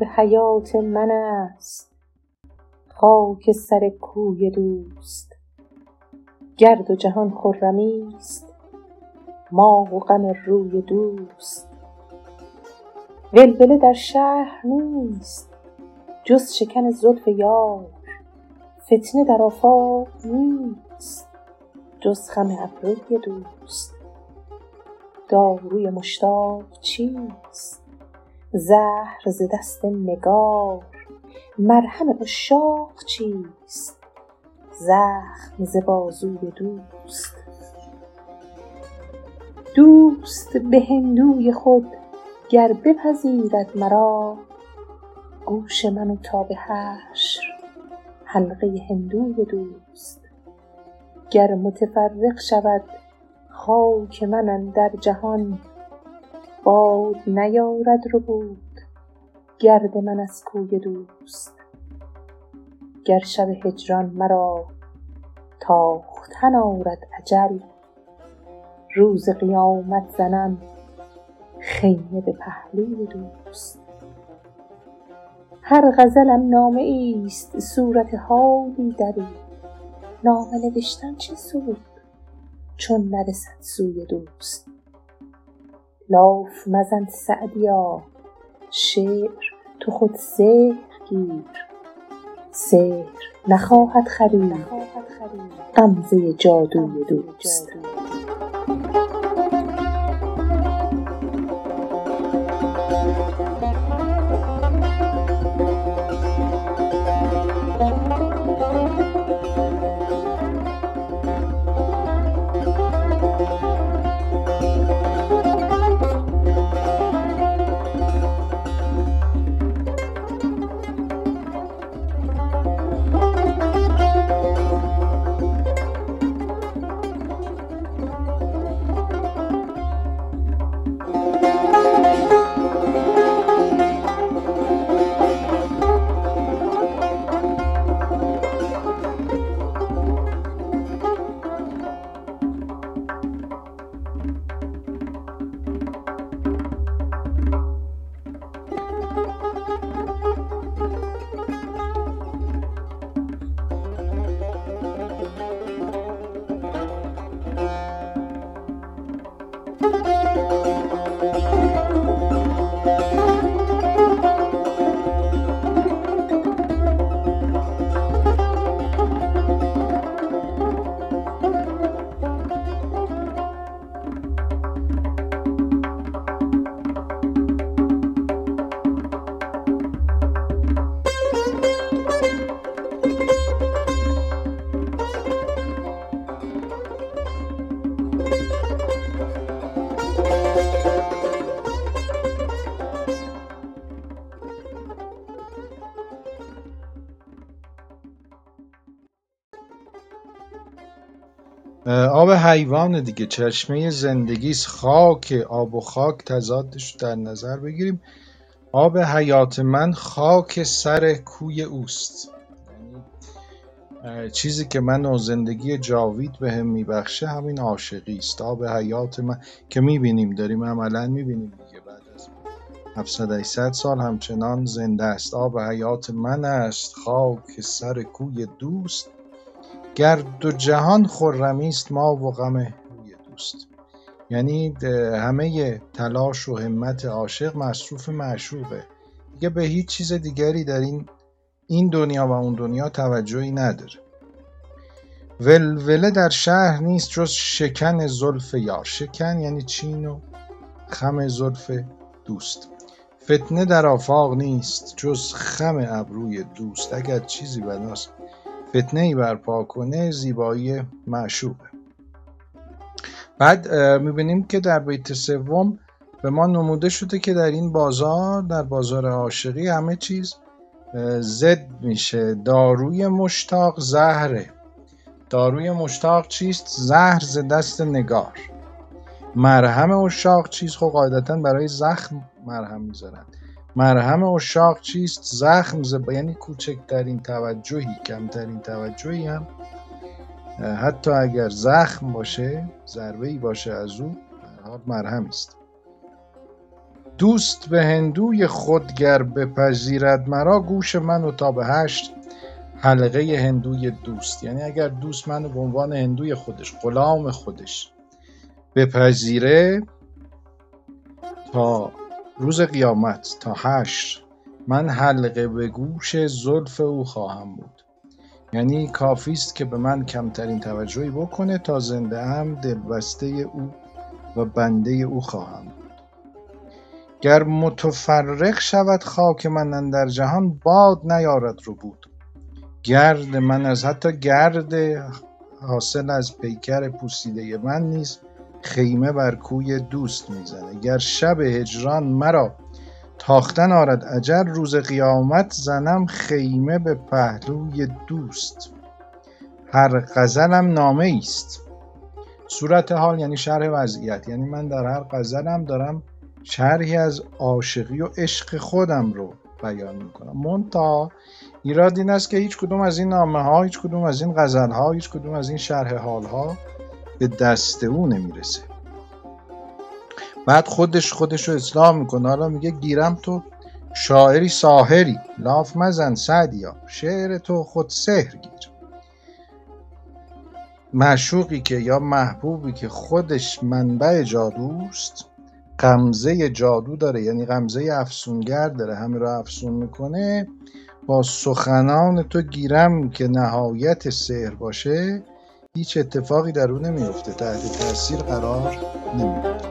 به حیات من است خاک سر کوی دوست. گرد و جهان خرمی است ما و غم روی دوست. ولوله در شهر نیست جز شکن زلف یار، فتنه در آفاق نیست جز خم ابروی دوست. داروی مشتاق چیست؟ زهر ز دست نگار. مرهم عشاق چیست؟ زخم ز بازوی دوست. دوست به هندوی خود گر بپذیرد مرا، گوش من تا به حشر حلقه هندوی دوست. گر متفرق شود خاک من اندر جهان، باد نیارد ربود گرد من از کوی دوست. گر شب هجران مرا تاختن آرد اجل، روز قیامت زنم خیمه به پهلوی دوست. هر غزلم نامه ایست صورت حالی دری، نامه نوشتن چه سود چون نرسد سوی دوست. لاف مزن سعدیا شعر تو خود سحر گیر، سحر نخواهد خرید غمزه جادوی دوست. آب حیوان دیگه، چشمه زندگیست، خاک. آب و خاک تضادش در نظر بگیریم. آب حیات من خاک سر کوی اوست. چیزی که من و زندگی جاوید به هم میبخشه همین عاشقی است. آب حیات من که میبینیم داریم عملا میبینیم دیگه، بعد از 700-800 سال همچنان زنده است. آب حیات من است خاک سر کوی دوست. گرد و جهان خرمیست ما و غم روی دوست. یعنی همه تلاش و همت عاشق مصروف معشوقه دیگه، به هیچ چیز دیگری در این دنیا و اون دنیا توجهی نداره. ولوله در شهر نیست جز شکن زلف یار. شکن یعنی چین و خم زلف دوست. فتنه در آفاق نیست جز خم ابروی دوست. اگر چیزی بناست فتنه‌ای برپا کنه زیبایی معشوقه. بعد می‌بینیم که در بیت سوم به ما نموده شده که در این بازار، در بازار عاشقی، همه چیز ضد میشه. داروی مشتاق زهره. داروی مشتاق چیست؟ زهر ز دست نگار. مرهم عشاق چیست؟ خب قاعدتاً برای زخم مرهم می‌ذارن. مرهم عشاق چیست؟ زخم یعنی کوچکترین توجهی، کمترین توجهی هم حتی اگر زخم باشه، ضربه‌ای باشه از او، به هر حال مرهم است. دوست به هندوی خود گر بپذیرد مرا، گوش منو تا به 8 حلقه هندوی دوست. یعنی اگر دوست منو به عنوان هندوی خودش، غلام خودش بپذیره، تا روز قیامت، تا 8، من حلقه به گوش زلف او خواهم بود. یعنی کافیست که به من کمترین توجهی بکنه، تا زنده ام دلبسته او و بنده او خواهم بود. گر متفرق شود خاک من اندر جهان، باد نیارد رو بود گرد من از، حتی گرد حاصل از پیکر پوسیده من نیست، خیمه بر کوی دوست میزنه. گر شب هجران مرا تاختن آرد اجل، روز قیامت زنم خیمه به پهلوی دوست. هر غزلم نامه ایست. صورت حال یعنی شرح وضعیت، یعنی من در هر غزلم دارم شرحی از عاشقی و عشق خودم رو بیان میکنم. منتها ایراد این است که هیچ کدوم از این نامه ها، هیچ کدوم از این غزل ها، هیچ کدوم از این شرح حال ها به دست او نمیرسه. بعد خودش رو اصلاح میکنه. حالا میگه گیرم تو شاعری ساحری، لاف مزن سعدیا، شعر تو خود سحر گیر. معشوقی که یا محبوبی که خودش منبع جادوست، غمزه جادو داره، یعنی غمزه افسونگر داره، همه رو افسون میکنه. با سخنان تو گیرم که نهایت سحر باشه، هیچ اتفاقی در اون نمیفته، تحت تاثیر قرار نمیگیره.